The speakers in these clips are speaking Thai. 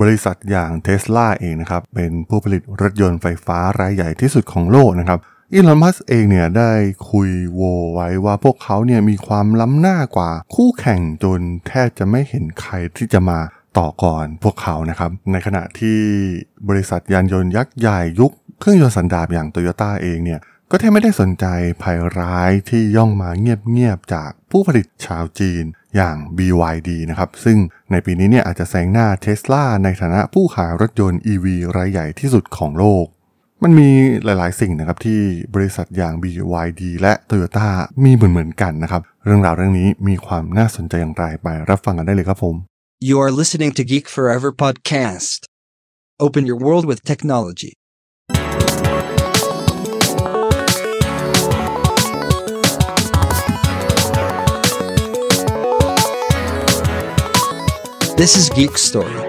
บริษัทอย่าง Tesla เองนะครับเป็นผู้ผลิตรถยนต์ไฟฟ้ารายใหญ่ที่สุดของโลกนะครับอีลอน มัสก์เองเนี่ยได้คุยโวไว้ว่าพวกเขาเนี่ยมีความล้ำหน้ากว่าคู่แข่งจนแทบจะไม่เห็นใครที่จะมาต่อก่อนพวกเขานะครับในขณะที่บริษัทยานยนต์ยักษ์ใหญ่ยุคเครื่องยนต์สันดาปอย่าง Toyota เองเนี่ยก็แทบไม่ได้สนใจภัยร้ายที่ย่องมาเงียบๆจากผู้ผลิตชาวจีนอย่าง BYD นะครับซึ่งในปีนี้เนี่ยอาจจะแซงหน้า Tesla ในฐานะผู้ขายรถยนต์ EV รายใหญ่ที่สุดของโลกมันมีหลายๆสิ่งนะครับที่บริษัทอย่าง BYD และ Toyota มีเหมือนกันนะครับเรื่องราวเรื่องนี้มีความน่าสนใจอย่างไรไปรับฟังกันได้เลยครับผม You are listening to Geek Forever Podcast. Open your world with technology.This is Geek Story.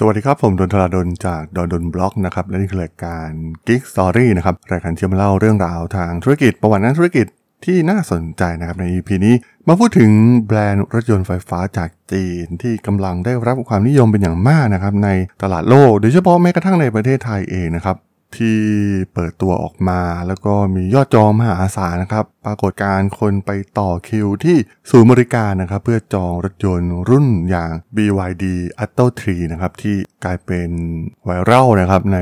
สวัสดีครับผมดนทราดลจากดนบล็อกนะครับและนี่คือรายการ Geek Story นะครับรายการที่มาเล่าเรื่องราวทางธุรกิจประวัติด้านธุรกิจที่น่าสนใจนะครับใน EP นี้มาพูดถึงแบรนด์รถยนต์ไฟฟ้าจากจีนที่กำลังได้รับความนิยมเป็นอย่างมากนะครับในตลาดโลกโดยเฉพาะแม้กระทั่งในประเทศไทยเองนะครับที่เปิดตัวออกมาแล้วก็มียอดจองมหาศาลนะครับปรากฏการณ์คนไปต่อคิวที่ศูนย์บริการนะครับเพื่อจองรถยนต์รุ่นอย่าง BYD Atto 3 นะครับที่กลายเป็นไวรัลนะครับใน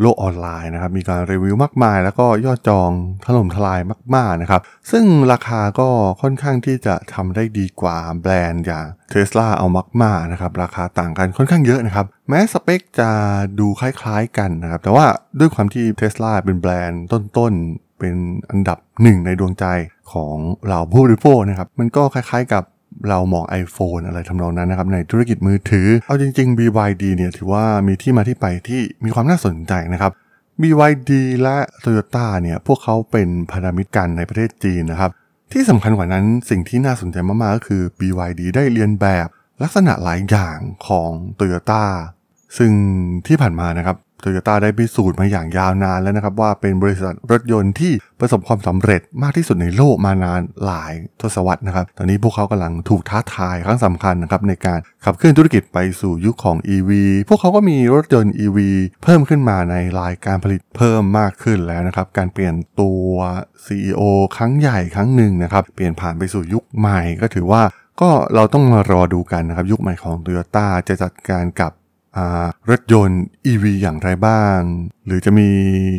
โลกออนไลน์นะครับมีการรีวิวมากมายแล้วก็ยอดจองถล่มทลายมากๆนะครับซึ่งราคาก็ค่อนข้างที่จะทำได้ดีกว่าแบรนด์อย่าง Tesla เอามากๆนะครับราคาต่างกันค่อนข้างเยอะนะครับแม้สเปคจะดูคล้ายๆกันนะครับแต่ว่าด้วยความที่ Tesla เป็นแบรนด์ต้นๆเป็นอันดับ1ในดวงใจของเราผู้บริโภคนะครับมันก็คล้ายๆกับเรามอง iPhone อะไรทำนองนั้นนะครับในธุรกิจมือถือเอาจริงๆ BYD เนี่ยถือว่ามีที่มาที่ไปที่มีความน่าสนใจนะครับ BYD และ Toyota เนี่ยพวกเขาเป็นพันธมิตรกันในประเทศจีนนะครับที่สำคัญกว่านั้นสิ่งที่น่าสนใจมากๆก็คือ BYD ได้เรียนแบบลักษณะหลายอย่างของ Toyota ซึ่งที่ผ่านมานะครับ Toyota ได้พิสูจน์มาอย่างยาวนานแล้วนะครับว่าเป็นบริษัทรถยนต์ที่ประสบความสำเร็จมากที่สุดในโลกมานานหลายทศวรรษนะครับตอนนี้พวกเขากำลังถูกท้าทายครั้งสำคัญนะครับในการขับเคลื่อนธุรกิจไปสู่ยุคของ EV พวกเขาก็มีรถยนต์ EV เพิ่มขึ้นมาในรายการผลิตเพิ่มมากขึ้นแล้วนะครับการเปลี่ยนตัว CEO ครั้งใหญ่ครั้งหนึ่งนะครับเปลี่ยนผ่านไปสู่ยุคใหม่ก็ถือว่าก็เราต้องมารอดูกันนะครับยุคใหม่ของ Toyota จะจัดการกับรถยนต์ EV อย่างไรบ้างหรือจะมี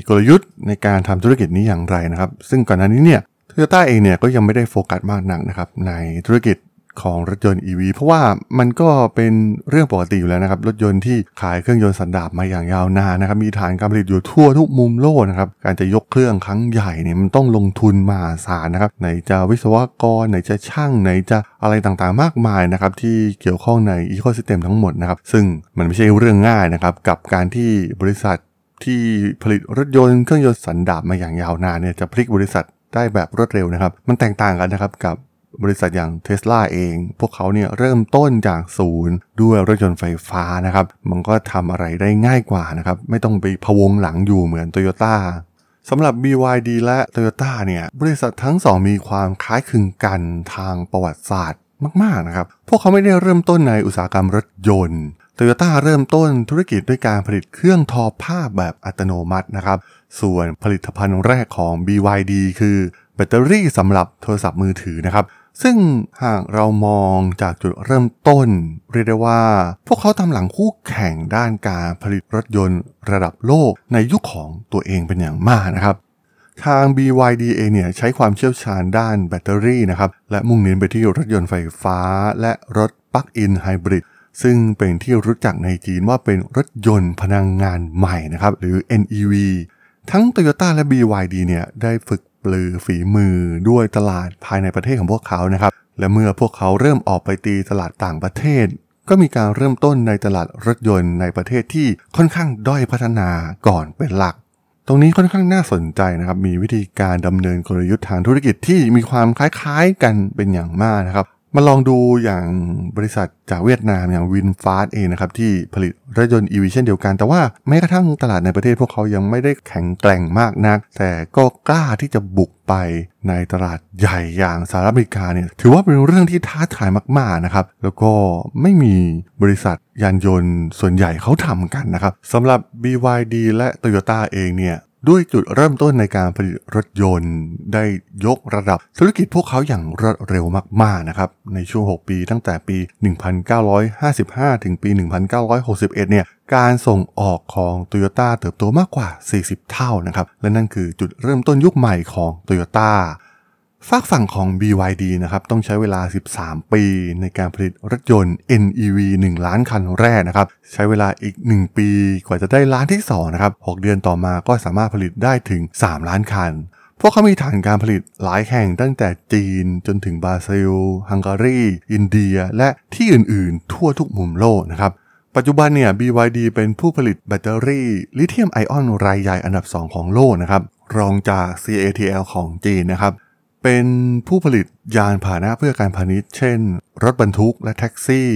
กลยุทธ์ในการทำธุรกิจนี้อย่างไรนะครับซึ่งก่อนหน้านี้เนี่ย Toyota เองเนี่ยก็ยังไม่ได้โฟกัสมากนักนะครับในธุรกิจของรถยนต์ EV เพราะว่ามันก็เป็นเรื่องปกติอยู่แล้วนะครับรถยนต์ที่ขายเครื่องยนต์สันดาปมาอย่างยาวนานนะครับมีฐานการผลิตอยู่ทั่วทุกมุมโลกนะครับการจะยกเครื่องครั้งใหญ่เนี่ยมันต้องลงทุนมหาศาลนะครับไหนจะวิศวกรไหนจะช่างไหนจะอะไรต่างๆมากมายนะครับที่เกี่ยวข้องในอีโคซิสเต็มทั้งหมดนะครับซึ่งมันไม่ใช่เรื่องง่ายนะครับกับการที่บริษัทที่ผลิตรถยนต์เครื่องยนต์สันดาปมาอย่างยาวนานเนี่ยจะพลิกบริษัทได้แบบรวดเร็วนะครับมันแตกต่างกันนะครับกับบริษัทอย่าง Tesla เองพวกเขาเนี่ยเริ่มต้นจากศูนย์ด้วยรถยนต์ไฟฟ้านะครับมันก็ทำอะไรได้ง่ายกว่านะครับไม่ต้องไปพะวงหลังอยู่เหมือน Toyota สำหรับ BYD และ Toyota เนี่ยบริษัททั้งสองมีความคล้ายคลึงกันทางประวัติศาสตร์มากๆนะครับพวกเขาไม่ได้เริ่มต้นในอุตสาหกรรมรถยนต์ Toyota เริ่มต้นธุรกิจด้วยการผลิตเครื่องทอผ้าแบบอัตโนมัตินะครับส่วนผลิตภัณฑ์แรกของ BYD คือแบตเตอรี่สำหรับโทรศัพท์มือถือนะครับซึ่งหากเรามองจากจุดเริ่มต้นเรียกได้ว่าพวกเขาตามหลังคู่แข่งด้านการผลิตรถยนต์ระดับโลกในยุคของตัวเองเป็นอย่างมากนะครับทาง BYD เนี่ยใช้ความเชี่ยวชาญด้านแบตเตอรี่นะครับและมุ่งเน้นไปที่รถยนต์ไฟฟ้าและรถปลั๊กอินไฮบริดซึ่งเป็นที่รู้จักในจีนว่าเป็นรถยนต์พลังงานใหม่นะครับหรือ NEV ทั้ง Toyota และ BYD เนี่ยได้ฝึกหรือฝีมือด้วยตลาดภายในประเทศของพวกเขานะครับและเมื่อพวกเขาเริ่มออกไปตีตลาดต่างประเทศก็มีการเริ่มต้นในตลาดรถยนต์ในประเทศที่ค่อนข้างด้อยพัฒนาก่อนเป็นหลักตรงนี้ค่อนข้างน่าสนใจนะครับมีวิธีการดำเนินกลยุทธ์ทางธุรกิจที่มีความคล้ายๆกันเป็นอย่างมากนะครับ มาลองดูอย่างบริษัทจากเวียดนามอย่าง VinFast เองนะครับที่ผลิตรถยนต์ EV เช่นเดียวกันแต่ว่าแม้กระทั่งตลาดในประเทศพวกเขายังไม่ได้แข็งแกร่งมากนักแต่ก็กล้าที่จะบุกไปในตลาดใหญ่อย่างสหรัฐอเมริกาเนี่ยถือว่าเป็นเรื่องที่ท้าทายมากๆนะครับแล้วก็ไม่มีบริษัทยานยนต์ส่วนใหญ่เขาทำกันนะครับสำหรับ BYD และ Toyota เองเนี่ยด้วยจุดเริ่มต้นในการผลิตรถยนต์ได้ยกระดับธุรกิจพวกเขาอย่างรวดเร็วมากๆนะครับในช่วง6ปีตั้งแต่ปี 1955 ถึงปี 1961 เนี่ยการส่งออกของ Toyota เติบโตมากกว่า40 เท่านะครับและนั่นคือจุดเริ่มต้นยุคใหม่ของ Toyotaฝากฝั่งของ BYD นะครับต้องใช้เวลา13 ปีในการผลิตรถยนต์ NEV 1 ล้านคันแรกนะครับใช้เวลาอีก1 ปีกว่าจะได้ล้านที่2นะครับ6 เดือนต่อมาก็สามารถผลิตได้ถึง3 ล้านคันพวกเขามีฐานการผลิตหลายแห่งตั้งแต่จีนจนถึงบราซิลฮังการีอินเดียและที่อื่นๆทั่วทุกมุมโลกนะครับปัจจุบันเนี่ย BYD เป็นผู้ผลิตแบตเตอรี่ลิเธียมไอออนรายใหญ่อันดับ2ของโลกนะครับรองจาก CATL ของจีนนะครับเป็นผู้ผลิตยานพาหนะเพื่อการพาณิชย์เช่นรถบรรทุกและแท็กซี่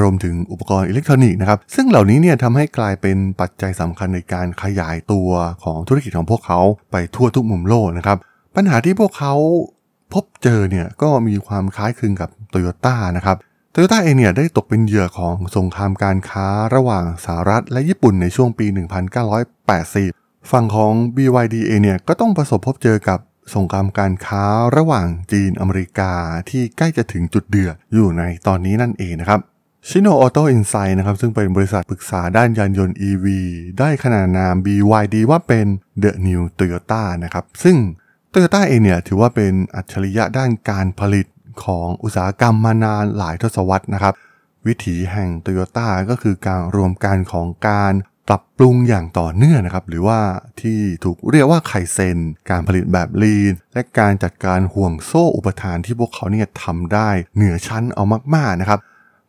รวมถึงอุปกรณ์อิเล็กทรอนิกส์นะครับซึ่งเหล่านี้เนี่ยทำให้กลายเป็นปัจจัยสำคัญในการขยายตัวของธุรกิจของพวกเขาไปทั่วทุกมุมโลกนะครับปัญหาที่พวกเขาพบเจอเนี่ยก็มีความคล้ายคลึงกับ Toyota นะครับ Toyota เองเนี่ยได้ตกเป็นเหยื่อของสงครามการค้าระหว่างสหรัฐและญี่ปุ่นในช่วงปี 1980 ฝั่งของ BYD เนี่ยก็ต้องประสบพบเจอกับสงครามการค้าระหว่างจีนอเมริกาที่ใกล้จะถึงจุดเดือดอยู่ในตอนนี้นั่นเองนะครับ Sino Auto Insight นะครับซึ่งเป็นบริษัทปรึกษาด้านยานยนต์ EV ได้ขนานนาม BYD ว่าเป็น The New Toyota นะครับซึ่ง Toyota เองเนี่ยถือว่าเป็นอัจฉริยะด้านการผลิตของอุตสาหกรรมมานานหลายทศวรรษนะครับวิถีแห่ง Toyota ก็คือการรวมกันของการปรับปรุงอย่างต่อเนื่องนะครับหรือว่าที่ถูกเรียกว่าไคเซ็นการผลิตแบบลีนและการจัดการห่วงโซ่อุปทานที่พวกเขาเนี่ยทำได้เหนือชั้นเอามากๆนะครับ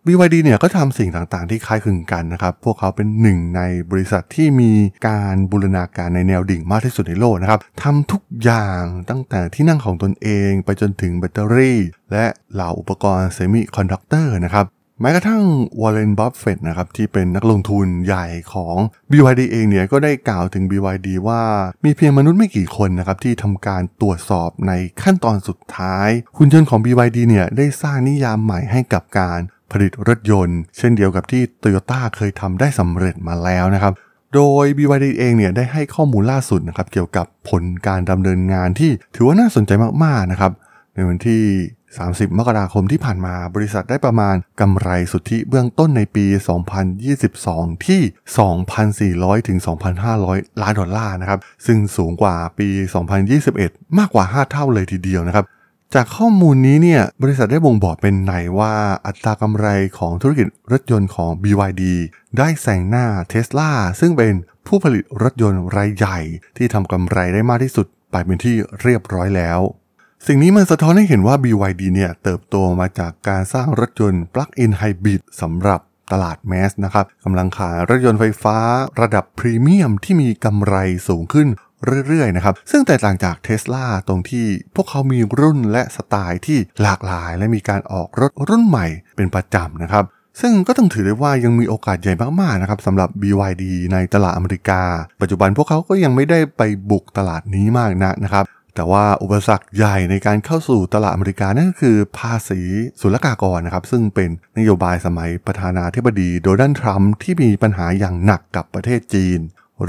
BYD เนี่ยก็ทำสิ่งต่างๆที่คล้ายคลึงกันนะครับพวกเขาเป็นหนึ่งในบริษัทที่มีการบูรณาการในแนวดิ่งมากที่สุดในโลกนะครับทำทุกอย่างตั้งแต่ที่นั่งของตนเองไปจนถึงแบตเตอรี่และเหล่าอุปกรณ์เซมิคอนดักเตอร์นะครับแม้กระทั่งวอร์เรน บัฟเฟตต์นะครับที่เป็นนักลงทุนใหญ่ของ BYD เองเนี่ยก็ได้กล่าวถึง BYD ว่ามีเพียงมนุษย์ไม่กี่คนนะครับที่ทำการตรวจสอบในขั้นตอนสุดท้ายหุ่นยนต์ของ BYD เนี่ยได้สร้างนิยามใหม่ให้กับการผลิตรถยนต์เช่นเดียวกับที่ Toyota เคยทำได้สำเร็จมาแล้วนะครับโดย BYD เองเนี่ยได้ให้ข้อมูลล่าสุดนะครับเกี่ยวกับผลการดำเนินงานที่ถือว่าน่าสนใจมากๆนะครับในวันที่30 มกราคมที่ผ่านมาบริษัทได้ประมาณกำไรสุทธิเบื้องต้นในปี 2022 ที่ 2,400 ถึง 2,500 ล้านดอลลาร์นะครับซึ่งสูงกว่าปี 2021 มากกว่า 5 เท่าเลยทีเดียวนะครับจากข้อมูลนี้เนี่ยบริษัทได้บ่งบอกเป็นไหนว่าอัตรากำไรของธุรกิจรถยนต์ของ BYD ได้แซงหน้า Tesla ซึ่งเป็นผู้ผลิตรถยนต์รายใหญ่ที่ทำกำไรได้มากที่สุดไปเป็นที่เรียบร้อยแล้วสิ่งนี้มันสะท้อนให้เห็นว่า BYD เนี่ยเติบโตมาจากการสร้างรถยนต์ Plug-in Hybrid สำหรับตลาดแมสนะครับกำลังขายรถยนต์ไฟฟ้าระดับพรีเมียมที่มีกำไรสูงขึ้นเรื่อยๆนะครับซึ่งแตกต่างจาก Tesla ตรงที่พวกเขามีรุ่นและสไตล์ที่หลากหลายและมีการออกรถรุ่นใหม่เป็นประจำนะครับซึ่งก็ต้องถือได้ว่ายังมีโอกาสใหญ่มากๆนะครับสำหรับ BYD ในตลาดอเมริกาปัจจุบันพวกเขาก็ยังไม่ได้ไปบุกตลาดนี้มากนักนะครับแต่ว่าอุปสรรคใหญ่ในการเข้าสู่ตลาดอเมริกานั่นก็คือภาษีศุลกากรนะครับซึ่งเป็นนโยบายสมัยประธานาธิบดีโดนัลด์ทรัมป์ที่มีปัญหาอย่างหนักกับประเทศจีน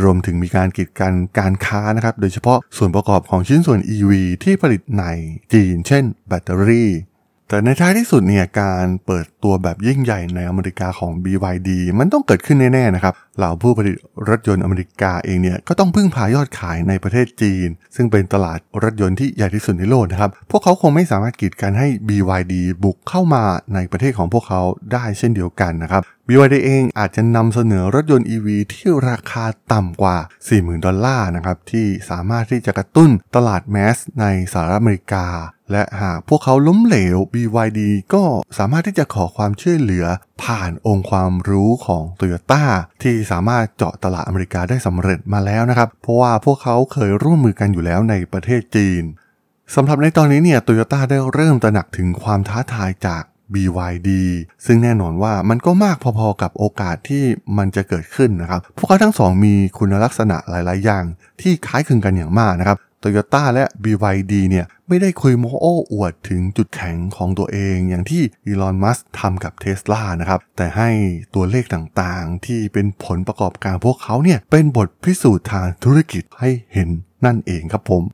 รวมถึงมีการกีดกันการค้านะครับโดยเฉพาะส่วนประกอบของชิ้นส่วน EV ที่ผลิตในจีนเช่นแบตเตอรี่แต่ในท้ายที่สุดเนี่ยการเปิดตัวแบบยิ่งใหญ่ในอเมริกาของ BYD มันต้องเกิดขึ้นแน่ๆนะครับเหล่าผู้ผลิตรถยนต์อเมริกาเองเนี่ยก็ต้องพึ่งพายอดขายในประเทศจีนซึ่งเป็นตลาดรถยนต์ที่ใหญ่ที่สุดในโลกนะครับพวกเขาคงไม่สามารถกีดกันให้ BYD บุกเข้ามาในประเทศของพวกเขาได้เช่นเดียวกันนะครับ BYD เองอาจจะนำเสนอรถยนต์ EV ที่ราคาต่ำกว่า $40,000 ดอลลาร์นะครับที่สามารถที่จะกระตุ้นตลาดแมสในสหรัฐอเมริกาและหากพวกเขาล้มเหลว BYD ก็สามารถที่จะขอความช่วยเหลือผ่านองค์ความรู้ของ Toyota ที่สามารถเจาะตลาดอเมริกาได้สำเร็จมาแล้วนะครับเพราะว่าพวกเขาเคยร่วมมือกันอยู่แล้วในประเทศจีน สำหรับในตอนนี้เนี่ย Toyota ได้เริ่มตระหนักถึงความท้าทายจาก BYD ซึ่งแน่นอนว่ามันก็มากพอๆกับโอกาสที่มันจะเกิดขึ้นนะครับพวกเขาทั้งสองมีคุณลักษณะหลายๆอย่างที่คล้ายคลึงกันอย่างมากนะครับ Toyota และ BYD เนี่ยไม่ได้คุยโม้อวดถึงจุดแข็งของตัวเองอย่างที่อีลอนมัสก์ทำกับ Tesla นะครับแต่ให้ตัวเลขต่างๆที่เป็นผลประกอบการพวกเขาเนี่ยเป็นบทพิสูจน์ทางธุรกิจให้เห็นนั่นเองครับผม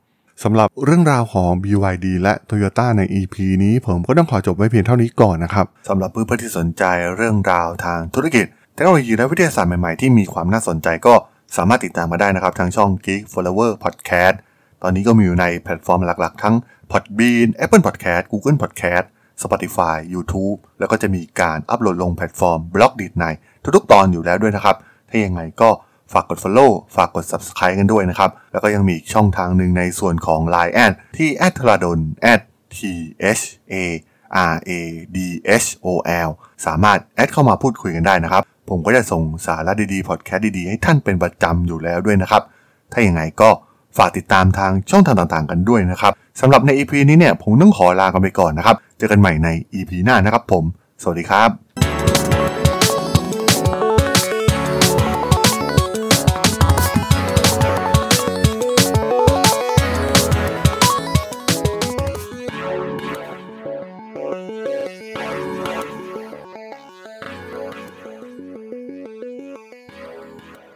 สำหรับเรื่องราวของ BYD และ Toyota ใน EP นี้ผมก็ต้องขอจบไว้เพียงเท่านี้ก่อนนะครับสำหรับเพื่อนๆที่สนใจเรื่องราวทางธุรกิจเทคโนโลยีและวิทยาศาสตร์ใหม่ๆที่มีความน่าสนใจก็สามารถติดตามมาได้นะครับทางช่อง Geek Forever Podcast ตอนนี้ก็มีอยู่ในแพลตฟอร์มหลักๆทั้ง Podbean, Apple Podcast, Google Podcast, Spotify, YouTube แล้วก็จะมีการอัปโหลดลงแพลตฟอร์ม Blogdit ในทุกๆตอนอยู่แล้วด้วยนะครับถ้ายังไงก็ฝากกด follow ฝากกด subscribe กันด้วยนะครับแล้วก็ยังมีอีกช่องทางหนึ่งในส่วนของ Line แอดที่ @thradol @thradol สามารถแอดเข้ามาพูดคุยกันได้นะครับผมก็จะส่งสาระดีๆพอดแคสต์ดีๆให้ท่านเป็นประจำอยู่แล้วด้วยนะครับถ้าอย่างไรก็ฝากติดตามทางช่องทางต่างๆกันด้วยนะครับสำหรับใน EP นี้เนี่ยผมต้องขอลากันไปก่อนนะครับเจอกันใหม่ใน EP หน้านะครับผมสวัสดีครับ